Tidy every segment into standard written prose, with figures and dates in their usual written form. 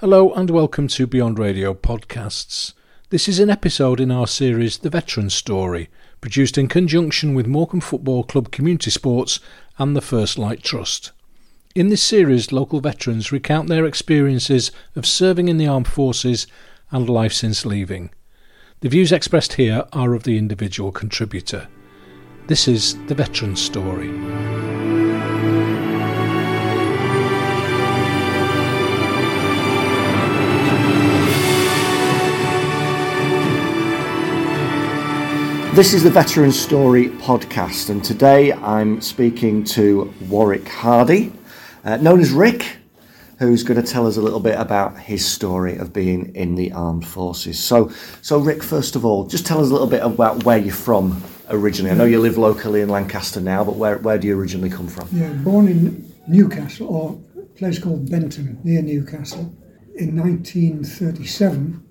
Hello and welcome to Beyond Radio Podcasts. This is an episode in our series The Veteran Story, produced in conjunction with Morecambe Football Club Community Sports and the First Light Trust. In this series, local veterans recount their experiences of serving in the armed forces and life since leaving. The views expressed here are of the individual contributor. This is The Veteran Story. This is the Veteran Story podcast, and today I'm speaking to Warwick Hardy, known as Rick, who's going to tell us a little bit about his story of being in the armed forces. So Rick, first of all, just tell us a little bit about where you're from originally. I know you live locally in Lancaster now, but where do you originally come from? Yeah, born in Newcastle, or a place called Benton, near Newcastle. In 1937,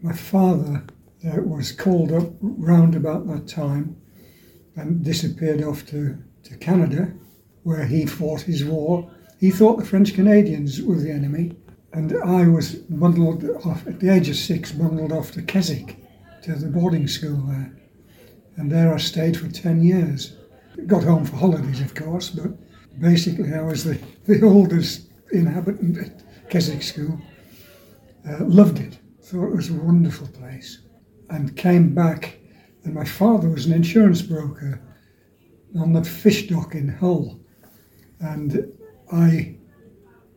my father was called up round about that time and disappeared off to Canada, where he fought his war. He thought the French Canadians were the enemy, and I was bundled off at the age of 6, bundled off to Keswick, to the boarding school there, and there I stayed for 10 years. Got home for holidays, of course, but basically I was the oldest inhabitant at Keswick School. Loved it, thought it was a wonderful place, and came back, and my father was an insurance broker on the fish dock in Hull, and I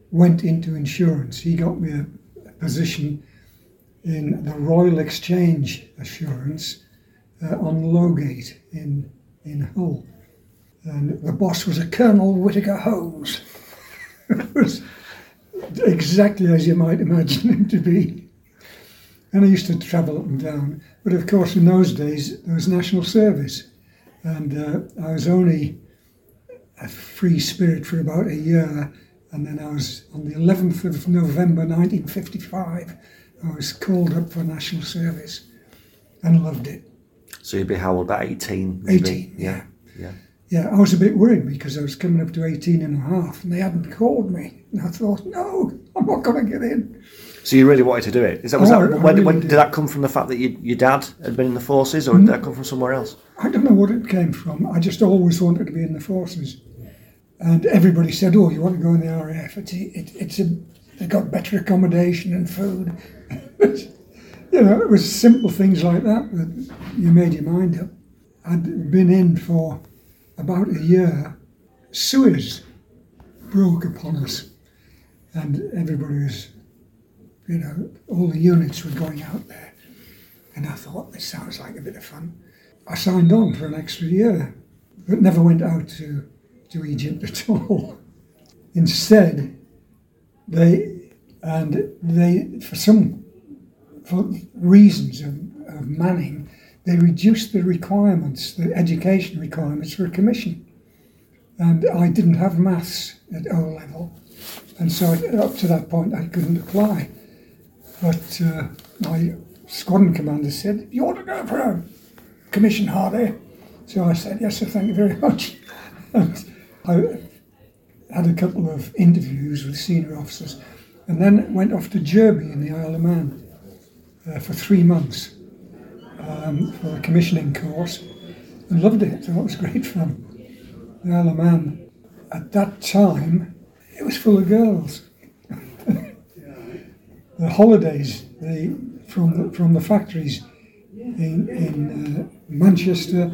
went into insurance. He got me a position in the Royal Exchange Assurance on Lowgate in Hull, and the boss was a Colonel Whitaker Hose. It was exactly as you might imagine him to be. And I used to travel up and down, but of course in those days there was national service, and I was only a free spirit for about a year, and then I was, on the 11th of November 1955, I was called up for national service and loved it. So you'd be how old, about 18? 18, yeah. I was a bit worried because I was coming up to 18 and a half and they hadn't called me, and I thought, no, I'm not going to get in. So you really wanted to do it? Did that come from the fact that your dad had been in the forces, or did that come from somewhere else? I don't know what it came from. I just always wanted to be in the forces, and everybody said, "Oh, you want to go in the RAF? They've got better accommodation and food." You know, it was simple things like that that you made your mind up. I'd been in for about a year. Suez broke upon us, and everybody was, you know, all the units were going out there, and I thought, this sounds like a bit of fun. I signed on for an extra year, but never went out to Egypt at all. Instead, they for reasons of manning, they reduced the requirements, the education requirements for a commission. And I didn't have maths at O level, and so up to that point I couldn't apply. But my squadron commander said, "You want to go for a commission, Hardy?" So I said, "Yes, sir, thank you very much." And I had a couple of interviews with senior officers, and then went off to Jerby in the Isle of Man for 3 months for a commissioning course, and loved it. So it was great fun. The Isle of Man, at that time, it was full of girls. The holidays from the factories in Manchester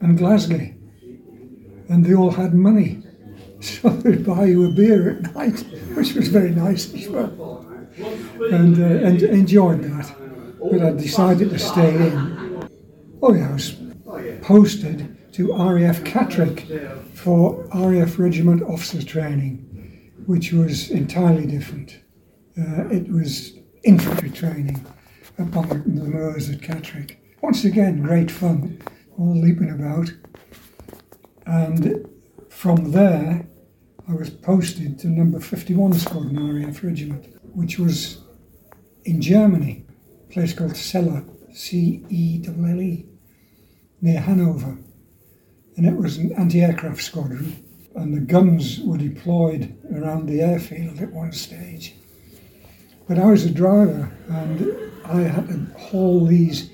and Glasgow, and they all had money, so they'd buy you a beer at night, which was very nice as well, and enjoyed that. But I decided to stay in. Oh yeah, I was posted to RAF Catterick for RAF Regiment officer training, which was entirely different. It was infantry training upon the moors at Catterick. Once again, great fun, all leaping about. And from there, I was posted to number 51 Squadron RAF Regiment, which was in Germany, a place called Celle, C-E-L-L-E, near Hanover. And it was an anti-aircraft squadron, and the guns were deployed around the airfield at one stage. But I was a driver and I had to haul these.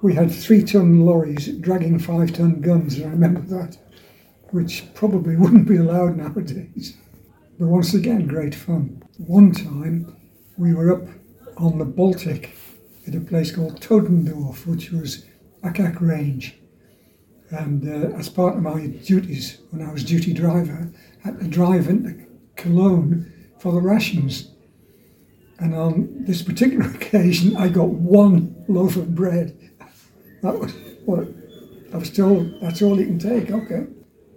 We had 3-ton lorries dragging 5-ton guns, I remember that, which probably wouldn't be allowed nowadays. But once again, great fun. One time we were up on the Baltic at a place called Todendorf, which was Akak Range. And as part of my duties, when I was duty driver, I had to drive into Cologne for the rations. And on this particular occasion, I got one loaf of bread. That was what I was told, that's all you can take, okay.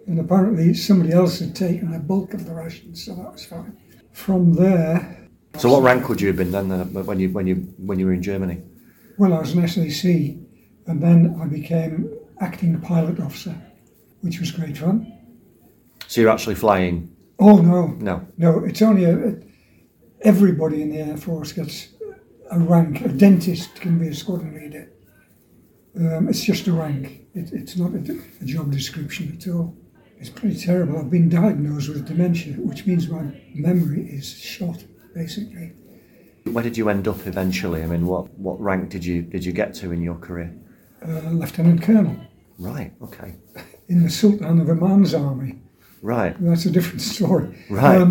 And apparently somebody else had taken the bulk of the rations, so that was fine. From there... So what rank would you have been then when you were in Germany? Well, I was an SAC, and then I became acting pilot officer, which was great fun. So you're actually flying? Oh, no. No. No, it's only everybody in the Air Force gets a rank. A dentist can be a squadron leader. It's just a rank. It's not a job description at all. It's pretty terrible. I've been diagnosed with dementia, which means my memory is shot, basically. Where did you end up eventually? I mean, what rank did you get to in your career? Lieutenant Colonel. Right, okay. In the Sultan of Oman's army. Right. That's a different story. Right.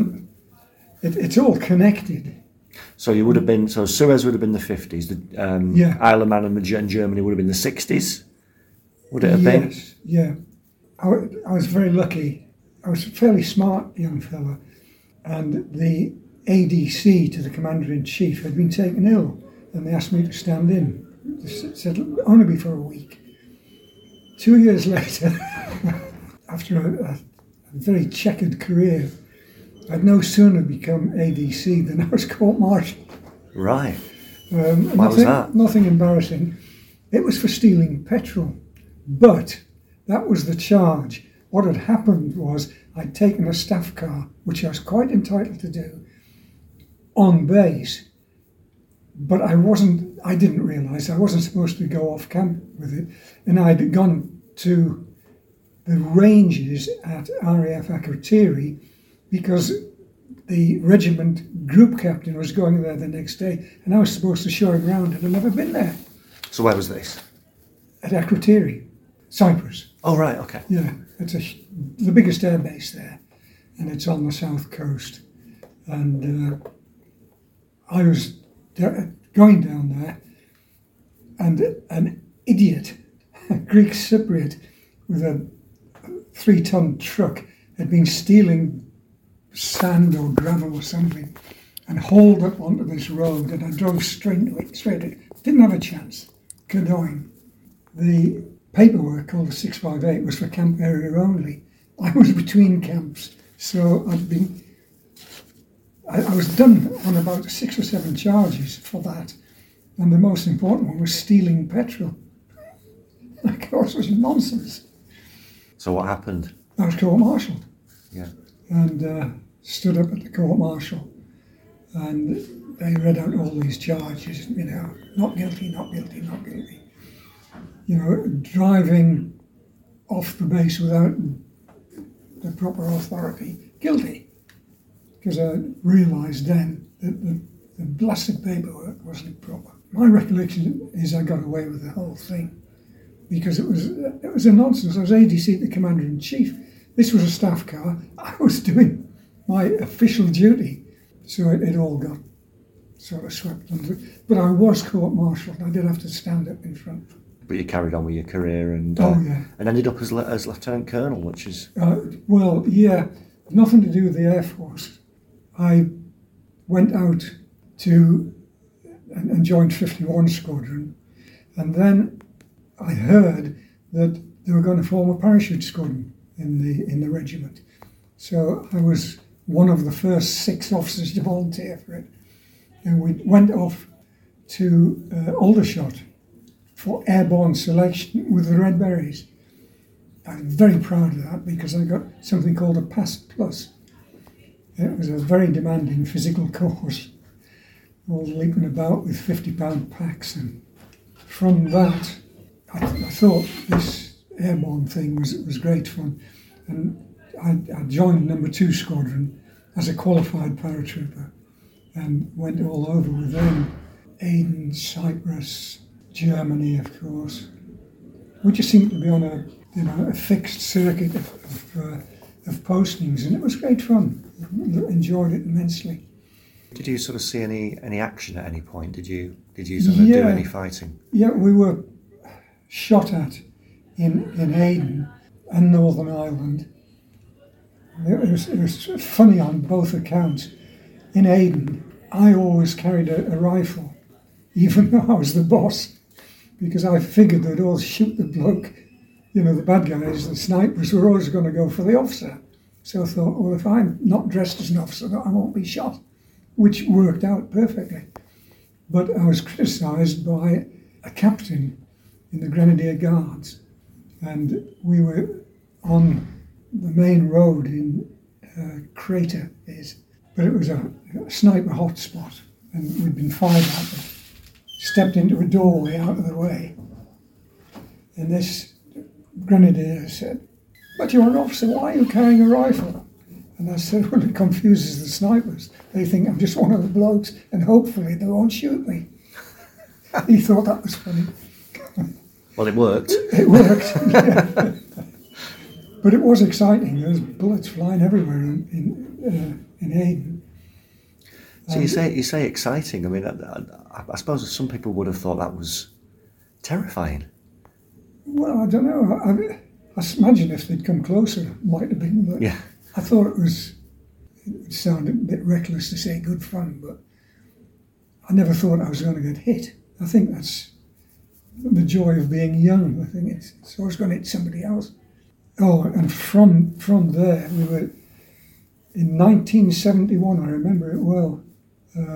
It's all connected. So you would have been, so Suez would have been the 50s, the Isle of Man and Germany would have been the 60s, would it have been? Yes, yeah. I was very lucky. I was a fairly smart young fella, and the ADC to the Commander in Chief had been taken ill, and they asked me to stand in. They said, only be for a week. 2 years later, after a very checkered career, I'd no sooner become ADC than I was court-martialed. Right. Why was that? Nothing embarrassing. It was for stealing petrol, but that was the charge. What had happened was I'd taken a staff car, which I was quite entitled to do, on base, but I didn't realise I wasn't supposed to go off camp with it, and I'd gone to the ranges at RAF Catterick because the regiment group captain was going there the next day, and I was supposed to show him round, and I'd never been there. So where was this? At Akateri, Cyprus. Oh, right, okay. Yeah, it's the biggest air base there, and it's on the south coast. And I was going down there, and an idiot, a Greek Cypriot with a 3-ton truck, had been stealing sand or gravel or something and hauled up onto this road, and I drove straight to it. Didn't have a chance. Canoeing. The paperwork called the 658 was for camp area only. I was between camps, so I was done on about 6 or 7 charges for that, and the most important one was stealing petrol. Of course, it was nonsense. So what happened? I was court-martialed. Yeah. And stood up at the court-martial, and they read out all these charges, you know, not guilty, not guilty, not guilty. You know, driving off the base without the proper authority, guilty. Because I realised then that the blasted paperwork wasn't proper. My recollection is I got away with the whole thing, because it was a nonsense. I was ADC, the Commander-in-Chief. This was a staff car. I was doing my official duty. So it all got sort of swept under. But I was court-martialed. I did have to stand up in front. But you carried on with your career and and ended up as Lieutenant Colonel, which is... well, yeah, nothing to do with the Air Force. I went out to and joined 51 Squadron. And then I heard that they were going to form a parachute squadron in the regiment. So I was one of the first 6 officers to volunteer for it. And we went off to Aldershot for airborne selection with the Red Berets. I'm very proud of that because I got something called a Pass Plus. It was a very demanding physical course, all leaping about with 50-pound packs. And from that, I thought this airborne thing was great fun, and I joined number 2 Squadron as a qualified paratrooper, and went all over with them. Aden, Cyprus, Germany, of course. We just seemed to be on a fixed circuit of postings, and it was great fun. Enjoyed it immensely. Did you sort of see any action at any point? Did you sort of do any fighting? Yeah, we were shot at in Aden and Northern Ireland. It was funny on both accounts. In Aden, I always carried a rifle, even though I was the boss, because I figured they'd all shoot the bloke. The bad guys, the snipers, were always going to go for the officer. So I thought, well, if I'm not dressed as an officer, I won't be shot, which worked out perfectly. But I was criticised by a captain in the Grenadier Guards, and we were on the main road in Crater, but it was a sniper hotspot, and we'd been fired at them. Stepped into a doorway out of the way, and this Grenadier said, "But you're an officer, why are you carrying a rifle?" And I said, "Well, it confuses the snipers. They think I'm just one of the blokes, and hopefully they won't shoot me." He thought that was funny. Well, it worked. It worked, yeah. But it was exciting. There was bullets flying everywhere in Aden. So you say exciting. I mean, I suppose some people would have thought that was terrifying. Well, I don't know. I imagine if they'd come closer, it might have been. But yeah. I thought it sounded a bit reckless to say good fun, but I never thought I was going to get hit. I think that's the joy of being young. I think it's always going to hit somebody else. Oh, and from there, we were, in 1971, I remember it well,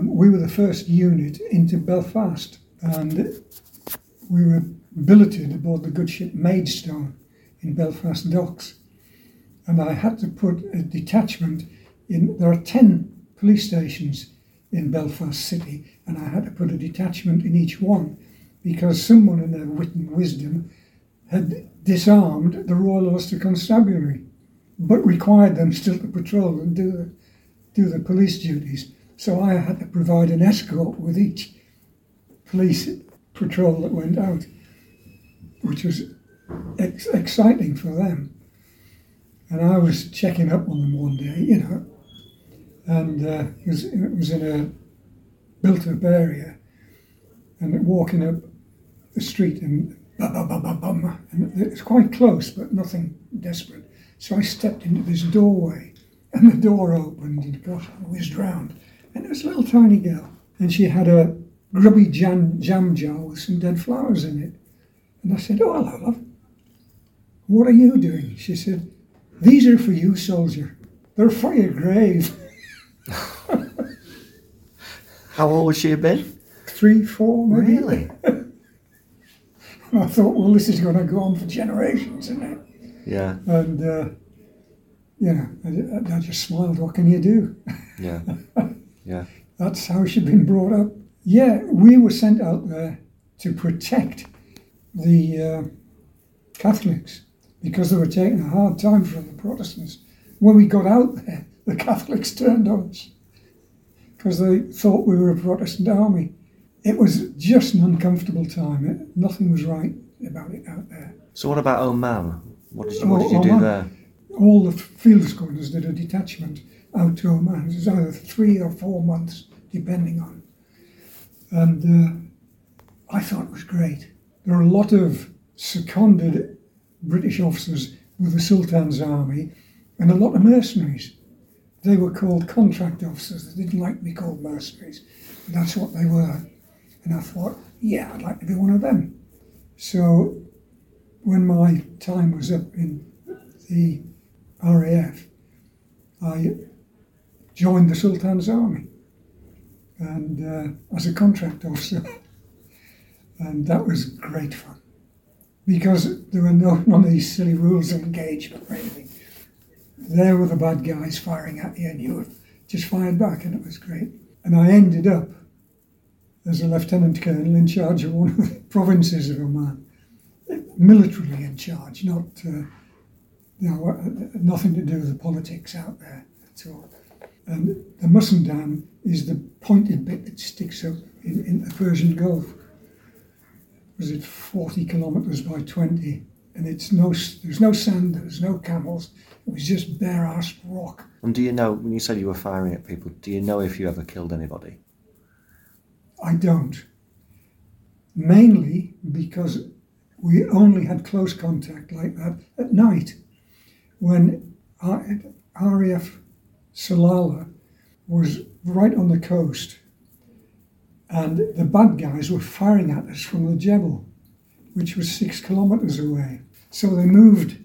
we were the first unit into Belfast, and we were billeted aboard the good ship Maidstone in Belfast docks. And I had to put a detachment in. There are 10 police stations in Belfast City, and I had to put a detachment in each one, because someone in their wit and wisdom had disarmed the Royal Ulster Constabulary, but required them still to patrol and do the police duties. So I had to provide an escort with each police patrol that went out, which was exciting for them. And I was checking up on them one day, and it was in a built-up area, and walking up the street and and it's quite close, but nothing desperate. So I stepped into this doorway, and the door opened, and gosh, I whizzed round. And it was a little tiny girl, and she had a grubby jam jar with some dead flowers in it. And I said, "Oh, hello, love. What are you doing?" She said, "These are for you, soldier. They're for your grave." How old would she have been? 3, 4, maybe. Really? And I thought, well, this is going to go on for generations, isn't it? Yeah. And, I just smiled. What can you do? Yeah. Yeah. That's how she'd been brought up. Yeah, we were sent out there to protect the Catholics, because they were taking a hard time from the Protestants. When we got out there, the Catholics turned on us because they thought we were a Protestant army. It was just an uncomfortable time. Nothing was right about it out there. So what about Oman? What did you do there? All the field squadrons did a detachment out to Oman. It was either 3 or 4 months, depending on. And I thought it was great. There are a lot of seconded British officers with the Sultan's army and a lot of mercenaries. They were called contract officers. They didn't like to be called mercenaries. And that's what they were. And I thought, yeah, I'd like to be one of them. So when my time was up in the RAF, I joined the Sultan's army and as a contract officer. And that was great fun, because there were none of these silly rules of engagement or anything. There were the bad guys firing at you, and you just fired back, and it was great. And I ended up as a lieutenant colonel in charge of one of the provinces of Oman, militarily in charge, not nothing to do with the politics out there at all. And the Musandam is the pointed bit that sticks out in the Persian Gulf. Was it 40 kilometres by 20? And it's there's no sand, there's no camels, it was just bare-ass rock. And do you know, when you said you were firing at people, do you know if you ever killed anybody? I don't. Mainly because we only had close contact like that at night. When RAF Salalah was right on the coast and the bad guys were firing at us from the Jebel, which was 6 kilometres away. So they moved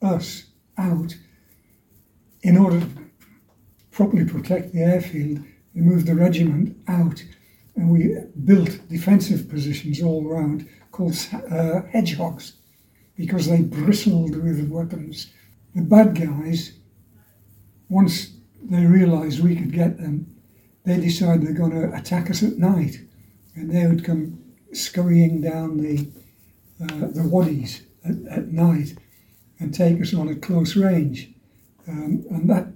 us out in order to properly protect the airfield. They moved the regiment out and we built defensive positions all round called hedgehogs because they bristled with weapons. The bad guys, once they realised we could get them, they decided they're going to attack us at night and they would come scurrying down the wadis at night and take us on at close range. And that,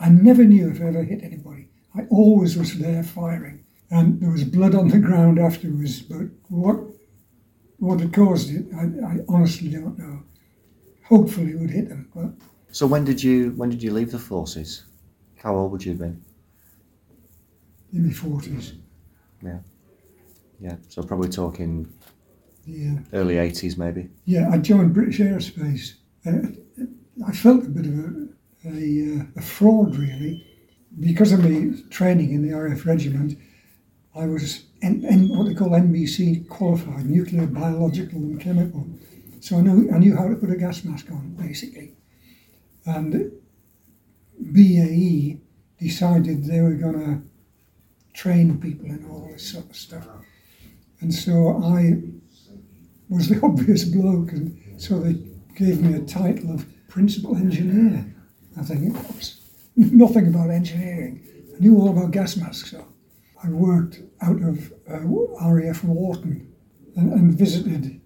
I never knew if I ever hit anybody. I always was there firing. And there was blood on the ground afterwards, but what had caused it, I honestly don't know. Hopefully would hit them. But. So when did you leave the forces? How old would you have been? In my 40s. Yeah, so probably talking... Yeah. Early 80s, maybe. Yeah, I joined British Aerospace. I felt a bit of a fraud, really. Because of my training in the RAF Regiment, I was what they call NBC qualified, nuclear, biological and chemical. So I knew how to put a gas mask on, basically. And BAE decided they were going to train people in all this sort of stuff. And so I was the obvious bloke, and so they gave me a title of principal engineer, I think it was. Nothing about engineering. I knew all about gas masks, so I worked out of RAF Wharton and visited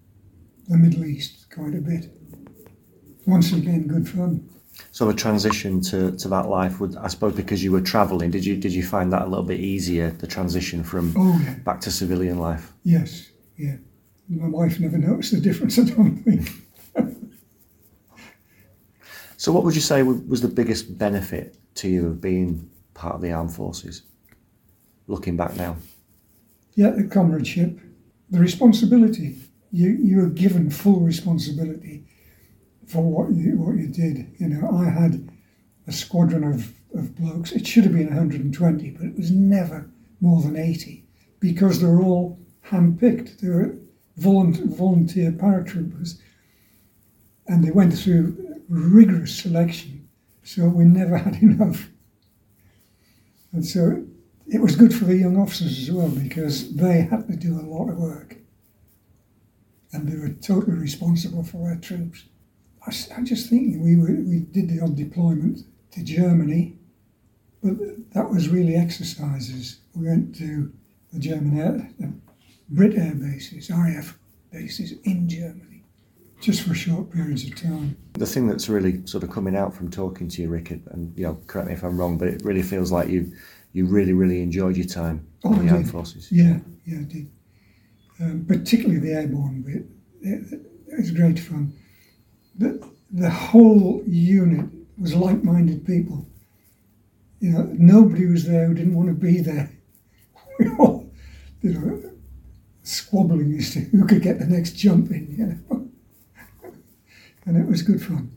the Middle East quite a bit. Once again, good fun. So a transition to that life would, I suppose, because you were travelling, did you find that a little bit easier, the transition from back to civilian life? Yes, yeah. My wife never noticed the difference, I don't think. So what would you say was the biggest benefit to you of being part of the armed forces, looking back now? Yeah, the comradeship, the responsibility. You were given full responsibility for what you did. You know, I had a squadron of blokes. It should have been 120, but it was never more than 80 because they were all handpicked. They were volunteer paratroopers, and they went through rigorous selection, so we never had enough. And so it was good for the young officers as well, because they had to do a lot of work and they were totally responsible for our troops. I'm just thinking, we did the odd deployment to Germany, but that was really exercises. We went to the German Brit Air bases, RAF bases in Germany, just for short periods of time. The thing that's really sort of coming out from talking to you, Rick, and you know, correct me if I'm wrong, but it really feels like you really, really enjoyed your time in the armed forces. Yeah, I did. Particularly the airborne bit. It was great fun. The whole unit was like-minded people. You know, nobody was there who didn't want to be there. We all, you know, squabbling as to who could get the next jump in, you know. And it was good fun.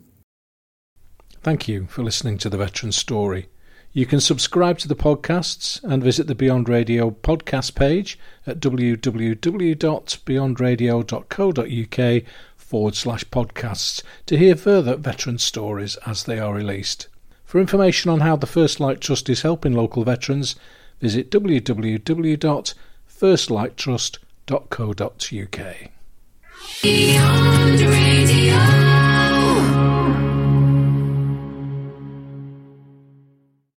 Thank you for listening to The Veteran's Story. You can subscribe to the podcasts and visit the Beyond Radio podcast page at www.beyondradio.co.uk/podcasts to hear further veteran stories as they are released. For information on how the First Light Trust is helping local veterans, visit www.firstlighttrust.co.uk. Beyond Radio.